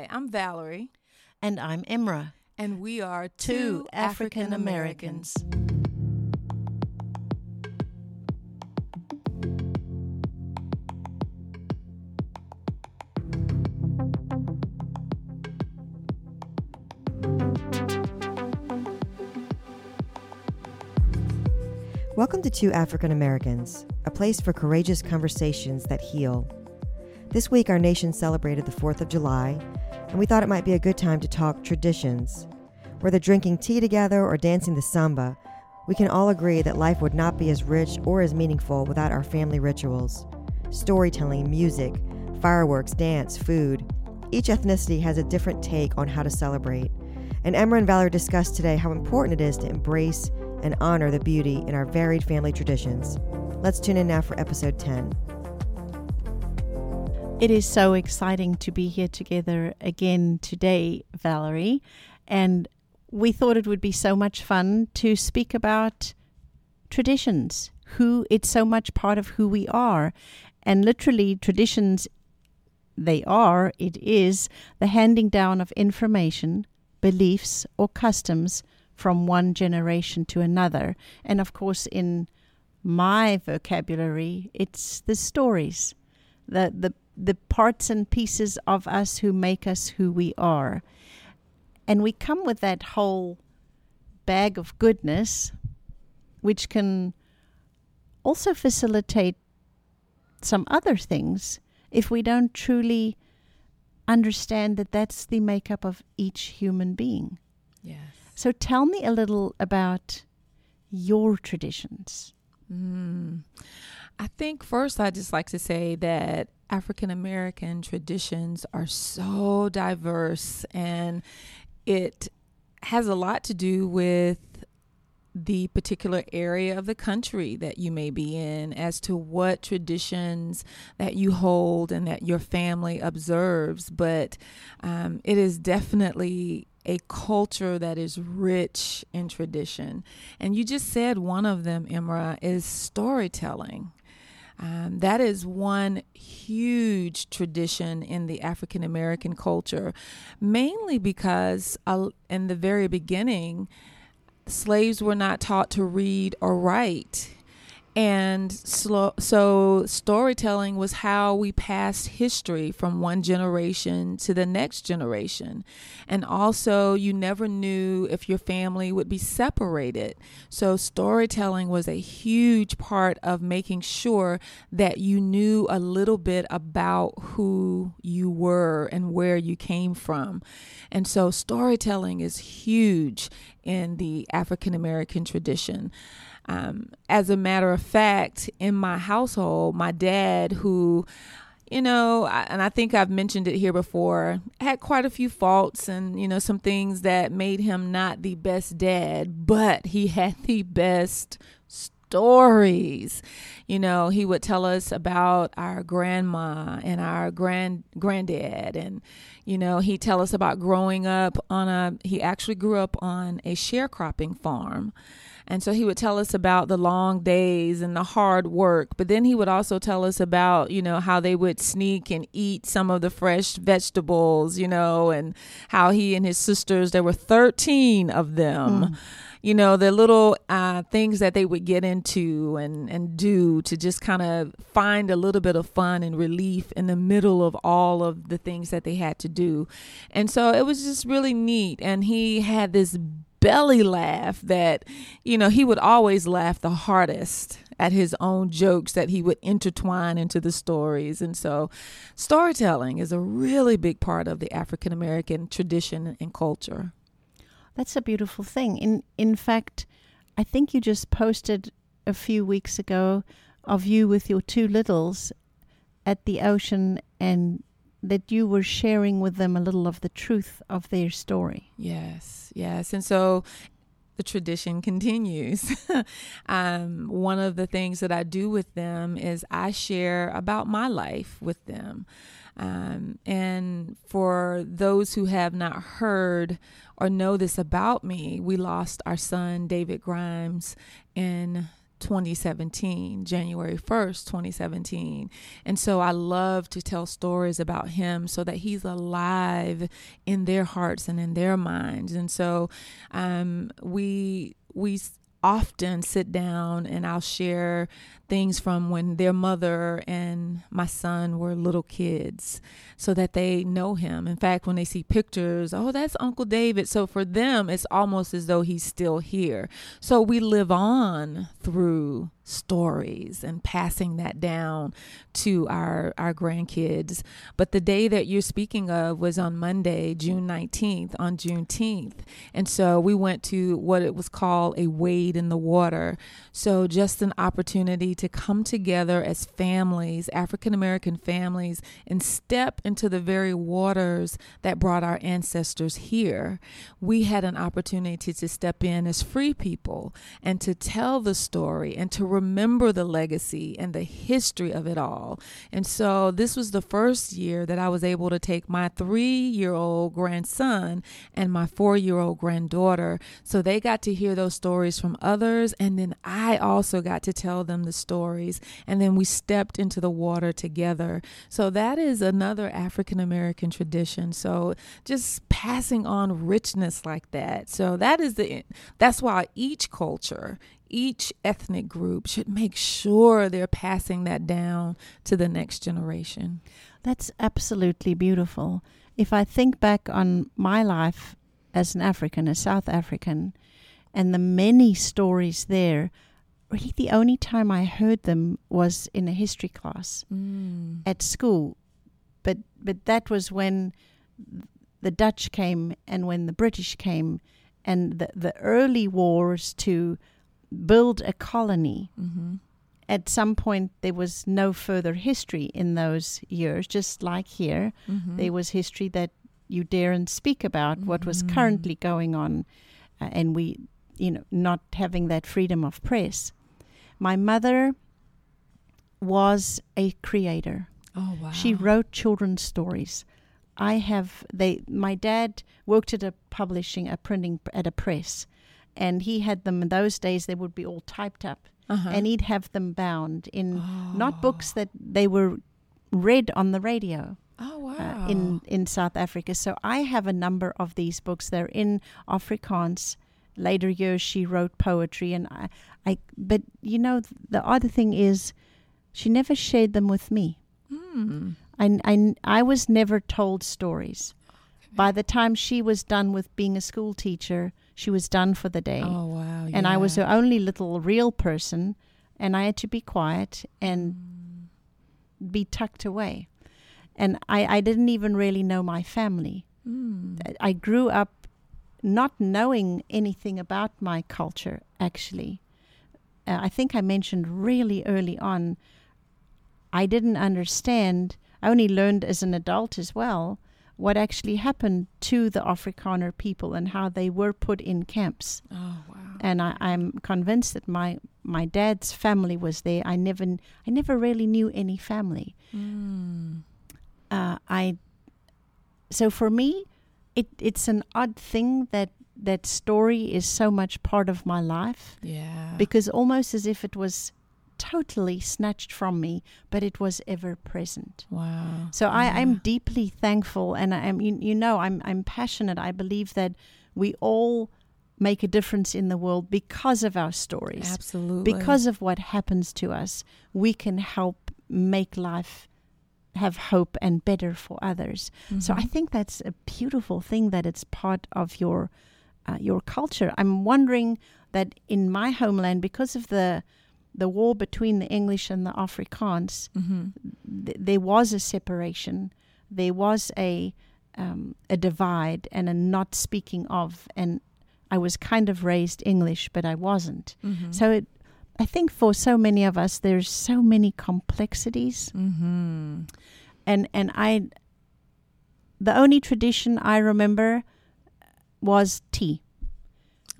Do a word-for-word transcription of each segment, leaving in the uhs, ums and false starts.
Hi, I'm Valerie. And I'm Imra. And we are Two, two African Americans. Welcome to Two African Americans, a place for courageous conversations that heal. This week, our nation celebrated the fourth of July, and we thought it might be a good time to talk traditions. Whether drinking tea together or dancing the samba, we can all agree that life would not be as rich or as meaningful without our family rituals. Storytelling, music, fireworks, dance, food. Each ethnicity has a different take on how to celebrate. And Emma and Valerie discussed today how important it is to embrace and honor the beauty in our varied family traditions. Let's tune in now for episode ten. It is so exciting to be here together again today, Valerie. And we thought it would be so much fun to speak about traditions, who it's so much part of who we are. And literally traditions, they are, it is, the handing down of information, beliefs, or customs from one generation to another. And of course, in my vocabulary, it's the stories, the the, the parts and pieces of us who make us who we are. And we come with that whole bag of goodness, which can also facilitate some other things if we don't truly understand that that's the makeup of each human being. Yes. So tell me a little about your traditions. Mm. I think first I'd just like to say that African American traditions are so diverse, and it has a lot to do with the particular area of the country that you may be in as to what traditions that you hold and that your family observes. But um, it is definitely a culture that is rich in tradition. And you just said one of them, Imra, is storytelling. Um, that is one huge tradition in the African American culture, mainly because uh, in the very beginning, slaves were not taught to read or write. And so, so storytelling was how we passed history from one generation to the next generation. And also, you never knew if your family would be separated. So storytelling was a huge part of making sure that you knew a little bit about who you were and where you came from. And so storytelling is huge in the African American tradition. Um, as a matter of fact, in my household, my dad, who, you know, I, and I think I've mentioned it here before, had quite a few faults and, you know, some things that made him not the best dad, but he had the best stories. You know, he would tell us about our grandma and our grand granddad. And, you know, he'd tell us about growing up on a, he actually grew up on a sharecropping farm. And so he would tell us about the long days and the hard work. But then he would also tell us about, you know, how they would sneak and eat some of the fresh vegetables, you know, and how he and his sisters, there were thirteen of them, mm. you know, the little uh, things that they would get into and, and do to just kind of find a little bit of fun and relief in the middle of all of the things that they had to do. And so it was just really neat. And he had this belly laugh that, you know, he would always laugh the hardest at his own jokes that he would intertwine into the stories. And so storytelling is a really big part of the African American tradition and culture. That's a beautiful thing. In in fact, I think you just posted a few weeks ago of you with your two littles at the ocean, and that you were sharing with them a little of the truth of their story. Yes, yes. And so the tradition continues. um, one of the things that I do with them is I share about my life with them. Um, and for those who have not heard or know this about me, we lost our son, David Grimes, in twenty seventeen, January first, twenty seventeen. And so I love to tell stories about him so that he's alive in their hearts and in their minds. And so um, we we often sit down and I'll share things from when their mother and my son were little kids so that they know him. In fact, when they see pictures, oh, that's Uncle David. So for them, it's almost as though he's still here. So we live on through stories and passing that down to our, our grandkids. But the day that you're speaking of was on Monday, June nineteenth, on Juneteenth. And so we went to what it was called a wade in the water. So just an opportunity to come together as families, African American families, and step into the very waters that brought our ancestors here. We had an opportunity to step in as free people and to tell the story and to remember the legacy and the history of it all. And so this was the first year that I was able to take my three-year-old grandson and my four-year-old granddaughter. So they got to hear those stories from others. And then I also got to tell them the stories. And then we stepped into the water together. So that is another African American tradition. So just passing on richness like that. So that is the, that's why each culture, each ethnic group should make sure they're passing that down to the next generation. That's absolutely beautiful. If I think back on my life as an African, a South African, and the many stories there, really the only time I heard them was in a history class mm. at school. But but that was when the Dutch came and when the British came and the, the early wars to build a colony. Mm-hmm. At some point, there was no further history in those years, just like here. Mm-hmm. There was history that you daren't speak about, mm-hmm. what was currently going on, uh, and we, you know, not having that freedom of press. My mother was a creator. Oh, wow. She wrote children's stories. I have, they, my dad worked at a publishing, a printing, at a press. And he had them in those days, they would be all typed up. Uh-huh. And he'd have them bound in oh. not books that they were read on the radio. Oh, wow. Uh, in, in South Africa. So I have a number of these books. They're in Afrikaans. Later years, she wrote poetry. and I, I. But, you know, the other thing is she never shared them with me. Mm. I, I, I was never told stories. Okay. By the time she was done with being a school teacher, she was done for the day. Oh, wow. And yeah. I was her only little real person, and I had to be quiet and mm. be tucked away. And I, I didn't even really know my family. Mm. I grew up not knowing anything about my culture, actually. Uh, I think I mentioned really early on, I didn't understand, I only learned as an adult as well, what actually happened to the Afrikaner people and how they were put in camps. Oh, wow. And I, I'm convinced that my, my dad's family was there. I never I never really knew any family. Mm. Uh, I so for me, it it's an odd thing that that story is so much part of my life. Yeah. Because almost as if it was totally snatched from me, but it was ever present. Wow. So yeah. I am deeply thankful, and I am you, you know I'm I'm passionate. I believe that we all make a difference in the world because of our stories. Absolutely. Because of what happens to us, we can help make life have hope and better for others. Mm-hmm. So I think that's a beautiful thing that it's part of your uh, your culture. I'm wondering that in my homeland, because of the the war between the English and the Afrikaans, mm-hmm. th- there was a separation. There was a um, a divide and a not speaking of. And I was kind of raised English, but I wasn't. Mm-hmm. So it, I think for so many of us, there's so many complexities. Mm-hmm. And and I, the only tradition I remember was tea.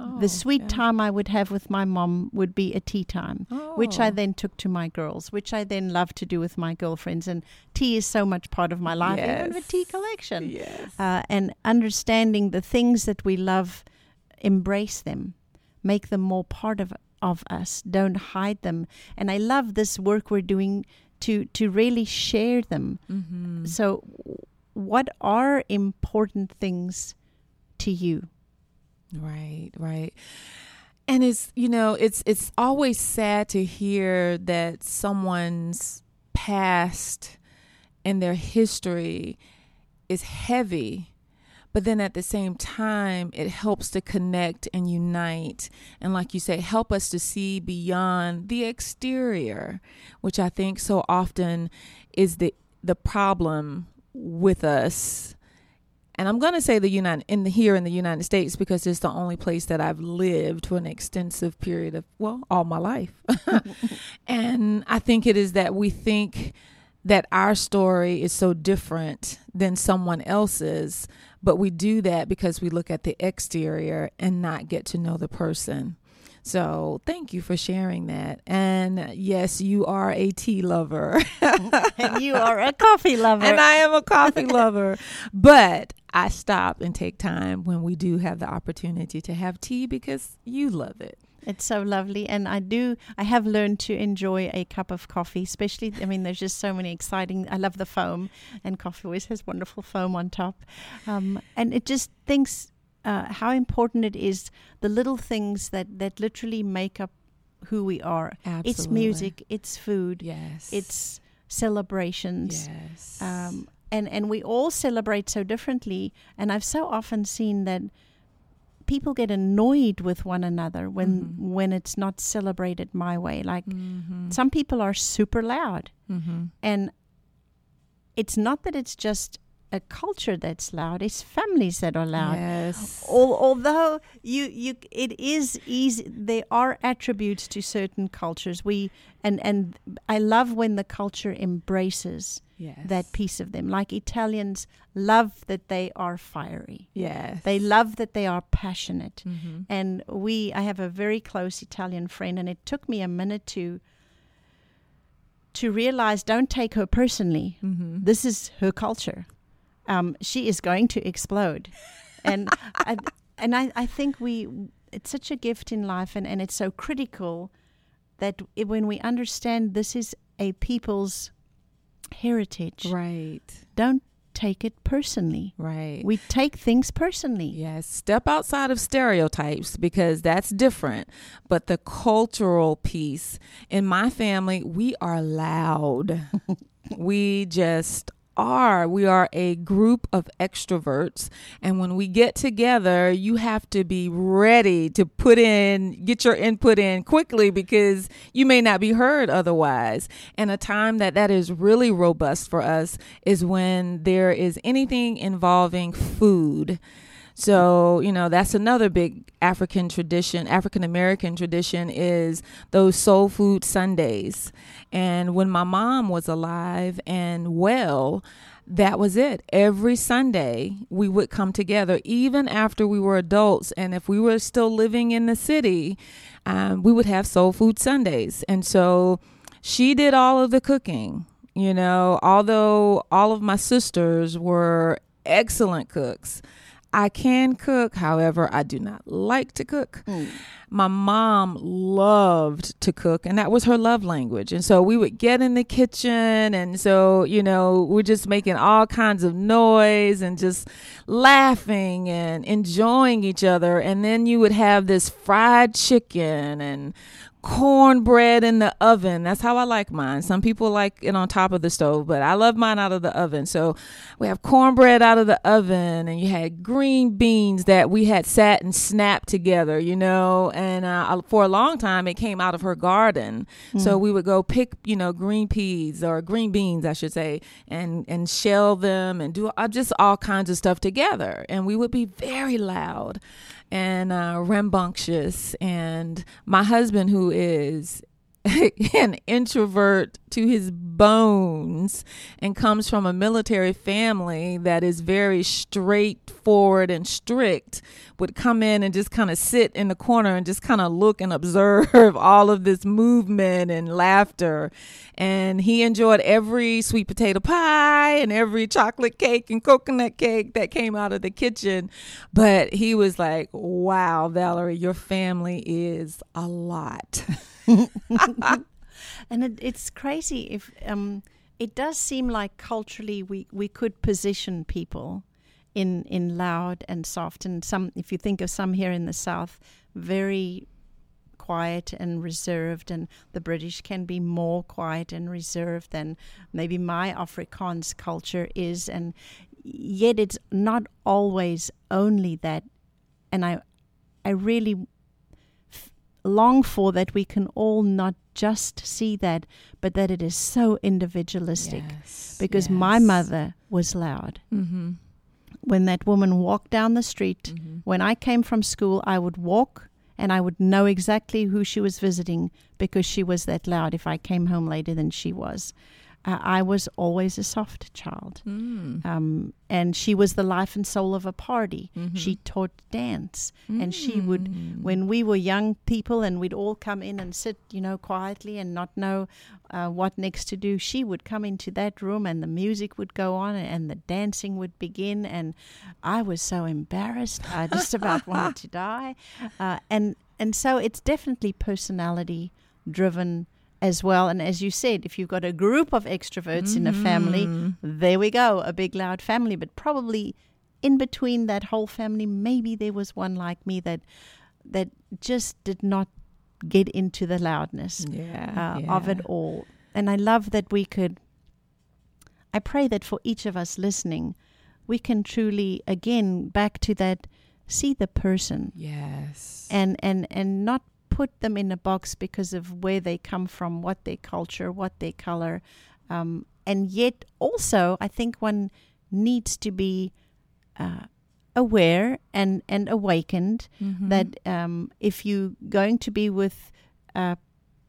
Oh, the sweet yeah. time I would have with my mom would be a tea time, oh. which I then took to my girls, which I then love to do with my girlfriends. And tea is so much part of my life. Yes. I have a tea collection. Yes. Uh, and understanding the things that we love, embrace them, make them more part of of us. Don't hide them. And I love this work we're doing to to really share them. Mm-hmm. So what are important things to you? Right, right. And it's, you know, it's it's always sad to hear that someone's past and their history is heavy, but then at the same time, it helps to connect and unite. And like you say, help us to see beyond the exterior, which I think so often is the the problem with us. And I'm going to say the United in the here in the United States, because it's the only place that I've lived for an extensive period of, well, all my life. And I think it is that we think that our story is so different than someone else's, but we do that because we look at the exterior and not get to know the person. So thank you for sharing that. And yes, you are a tea lover. And you are a coffee lover. And I am a coffee lover. But I stop and take time when we do have the opportunity to have tea, because you love it. It's so lovely. And I do, I have learned to enjoy a cup of coffee, especially, I mean, there's just so many exciting, I love the foam, and coffee always has wonderful foam on top. Um, and it just thinks uh, how important it is, the little things that, that literally make up who we are. Absolutely. It's music, it's food, yes, it's celebrations. Yes. Um, and, and we all celebrate so differently. And I've so often seen that people get annoyed with one another when mm-hmm. when it's not celebrated my way. Like mm-hmm. some people are super loud. Mm-hmm. And it's not that it's just a culture that's loud, it's families that are loud. Yes. Al- although you, you, it is easy. There are attributes to certain cultures. We and, and I love when the culture embraces yes. that piece of them. Like Italians love that they are fiery. Yes. They love that they are passionate. Mm-hmm. And we, I have a very close Italian friend, and it took me a minute to to realize, don't take her personally. Mm-hmm. This is her culture. Um, she is going to explode. And I, and I, I think we it's such a gift in life, and, and it's so critical that it, when we understand this is a people's heritage. Right. Don't take it personally. Right. We take things personally. Yes. Step outside of stereotypes, because that's different. But the cultural piece, in my family, we are loud. We just are. We are a group of extroverts, and when we get together, you have to be ready to put in, get your input in quickly, because you may not be heard otherwise. And a time that that is really robust for us is when there is anything involving food. So, you know, that's another big African tradition, African American tradition, is those soul food Sundays. And when my mom was alive and well, that was it. Every Sunday we would come together, even after we were adults. And if we were still living in the city, um, we would have soul food Sundays. And so she did all of the cooking, you know, although all of my sisters were excellent cooks. I can cook, however, I do not like to cook. Mm. My mom loved to cook, and that was her love language. And so we would get in the kitchen, and so, you know, we're just making all kinds of noise and just laughing and enjoying each other. And then you would have this fried chicken and cornbread in the oven. That's how I like mine. Some people like it on top of the stove, but I love mine out of the oven. So we have cornbread out of the oven, and you had green beans that we had sat and snapped together, you know, and uh, for a long time it came out of her garden. Mm. So we would go pick, you know, green peas or green beans, I should say, and, and shell them and do just all kinds of stuff together. And we would be very loud and uh, rambunctious. And my husband, who is an introvert to his bones and comes from a military family that is very straightforward and strict, would come in and just kind of sit in the corner and just kind of look and observe all of this movement and laughter. And he enjoyed every sweet potato pie and every chocolate cake and coconut cake that came out of the kitchen. But he was like, wow, Valerie, your family is a lot. And it, it's crazy. If um, it does seem like culturally we, we could position people in in loud and soft, and some, if you think of some here in the South, very quiet and reserved, and the British can be more quiet and reserved than maybe my Afrikaans culture is, and yet it's not always only that. And I, I really long for that we can all not just see that, but that it is so individualistic. Yes, because yes. My mother was loud. Mm-hmm. When that woman walked down the street, mm-hmm. when I came from school, I would walk and I would know exactly who she was visiting because she was that loud if I came home later than she was. Uh, I was always a soft child. Mm. Um, and she was the life and soul of a party. Mm-hmm. She taught dance. Mm. And she would, when we were young people and we'd all come in and sit, you know, quietly and not know uh, what next to do, she would come into that room and the music would go on and the dancing would begin. And I was so embarrassed. I just about wanted to die. Uh, and, and so it's definitely personality driven as well. And as you said, if you've got a group of extroverts mm-hmm. in a family, there we go, a big loud family. But probably in between that whole family, maybe there was one like me that that just did not get into the loudness yeah, uh, yeah. of it all. And I love that we could, I pray that for each of us listening, we can truly, again, back to that, see the person. Yes. And, and, and not put them in a box because of where they come from, what their culture, what their color. Um, and yet also, I think one needs to be uh, aware and, and awakened mm-hmm. that um, if you're going to be with uh,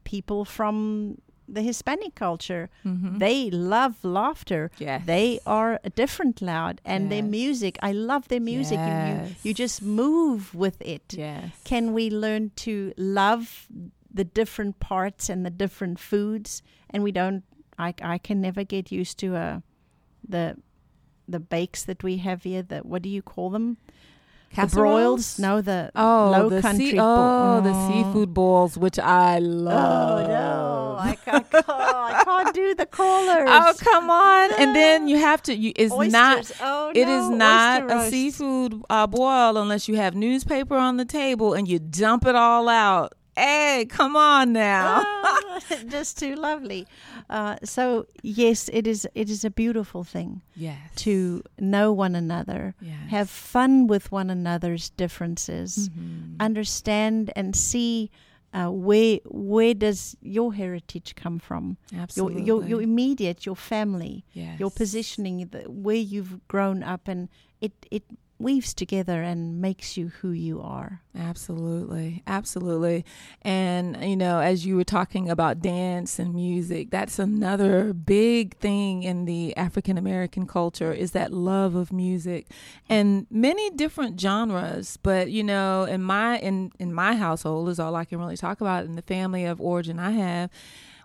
people from the Hispanic culture, mm-hmm. they love laughter. Yes. They are different loud. And yes. their music, I love their music. Yes. You, you, you just move with it. Yes. Can we learn to love the different parts and the different foods? And we don't, I, I can never get used to uh, the the bakes that we have here. The, what do you call them? Casseroles? The no, the oh, low the country sea- oh, oh, the seafood balls, which I love. Oh, no. I can't, I can't do the crawlers. Oh, come on. No. And then you have to, you, it's Oysters. not, oh, it no. is not Oyster a roast. seafood uh, boil unless you have newspaper on the table and you dump it all out. Hey, come on now. Oh, just too lovely. Uh, so, yes, it is It is a beautiful thing yes. to know one another, yes. have fun with one another's differences, mm-hmm. understand and see uh, where where does your heritage come from? Absolutely. Your, your, your immediate, your family, yes. your positioning, the, where you've grown up, and it it. weaves together and makes you who you are. Absolutely. Absolutely. And, you know, as you were talking about dance and music, that's another big thing in the African American culture is that love of music and many different genres. But, you know, in my in, in my household is all I can really talk about in the family of origin I have.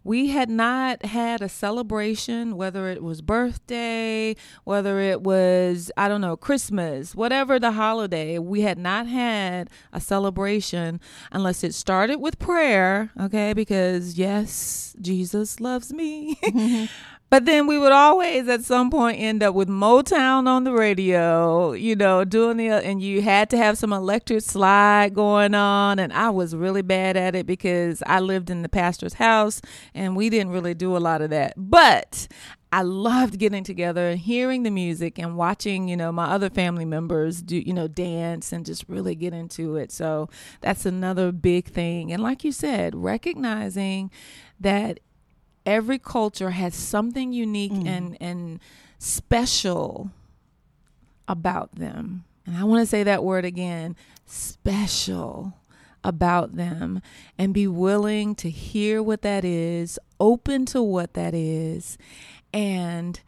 We had not had a celebration, whether it was birthday, whether it was, I don't know, Christmas, whatever the holiday, we had not had a celebration unless it started with prayer, okay, because yes, Jesus loves me. Mm-hmm. But then we would always at some point end up with Motown on the radio, you know, doing the, and you had to have some electric slide going on. And I was really bad at it because I lived in the pastor's house and we didn't really do a lot of that. But I loved getting together and hearing the music and watching, you know, my other family members do, you know, dance and just really get into it. So that's another big thing. And like you said, recognizing that every culture has something unique mm. and, and special about them. And I want to say that word again, special about them and be willing to hear what that is, open to what that is, and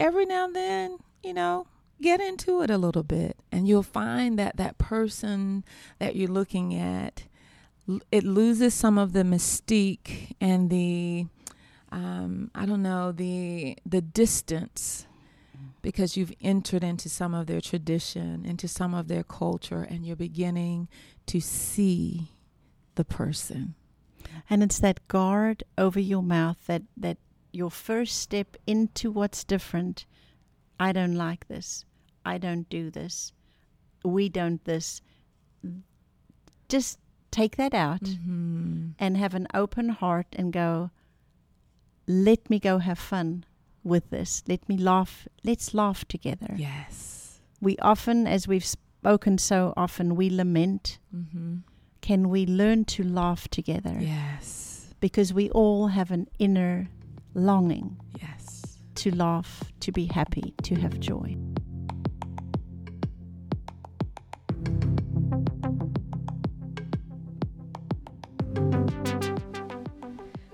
every now and then, you know, get into it a little bit, and you'll find that that person that you're looking at, it loses some of the mystique and the, um, I don't know, the the distance, because you've entered into some of their tradition, into some of their culture, and you're beginning to see the person. And it's that guard over your mouth, that, that your first step into what's different. I don't like this. I don't do this. We don't this. Just take that out mm-hmm. and have an open heart and go, let me go have fun with this. Let me laugh. Let's laugh together. Yes. We often, as we've spoken so often, we lament. Mm-hmm. Can we learn to laugh together? Yes. Because we all have an inner longing. Yes. To laugh, to be happy, to have joy.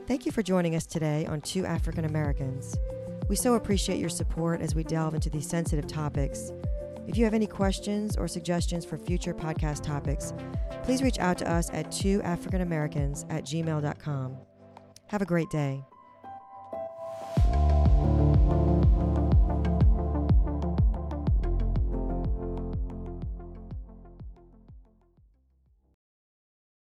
Thank you for joining us today on Two African Americans. We so appreciate your support as we delve into these sensitive topics. If you have any questions or suggestions for future podcast topics, please reach out to us at two african americans at gmail dot com. Have a great day.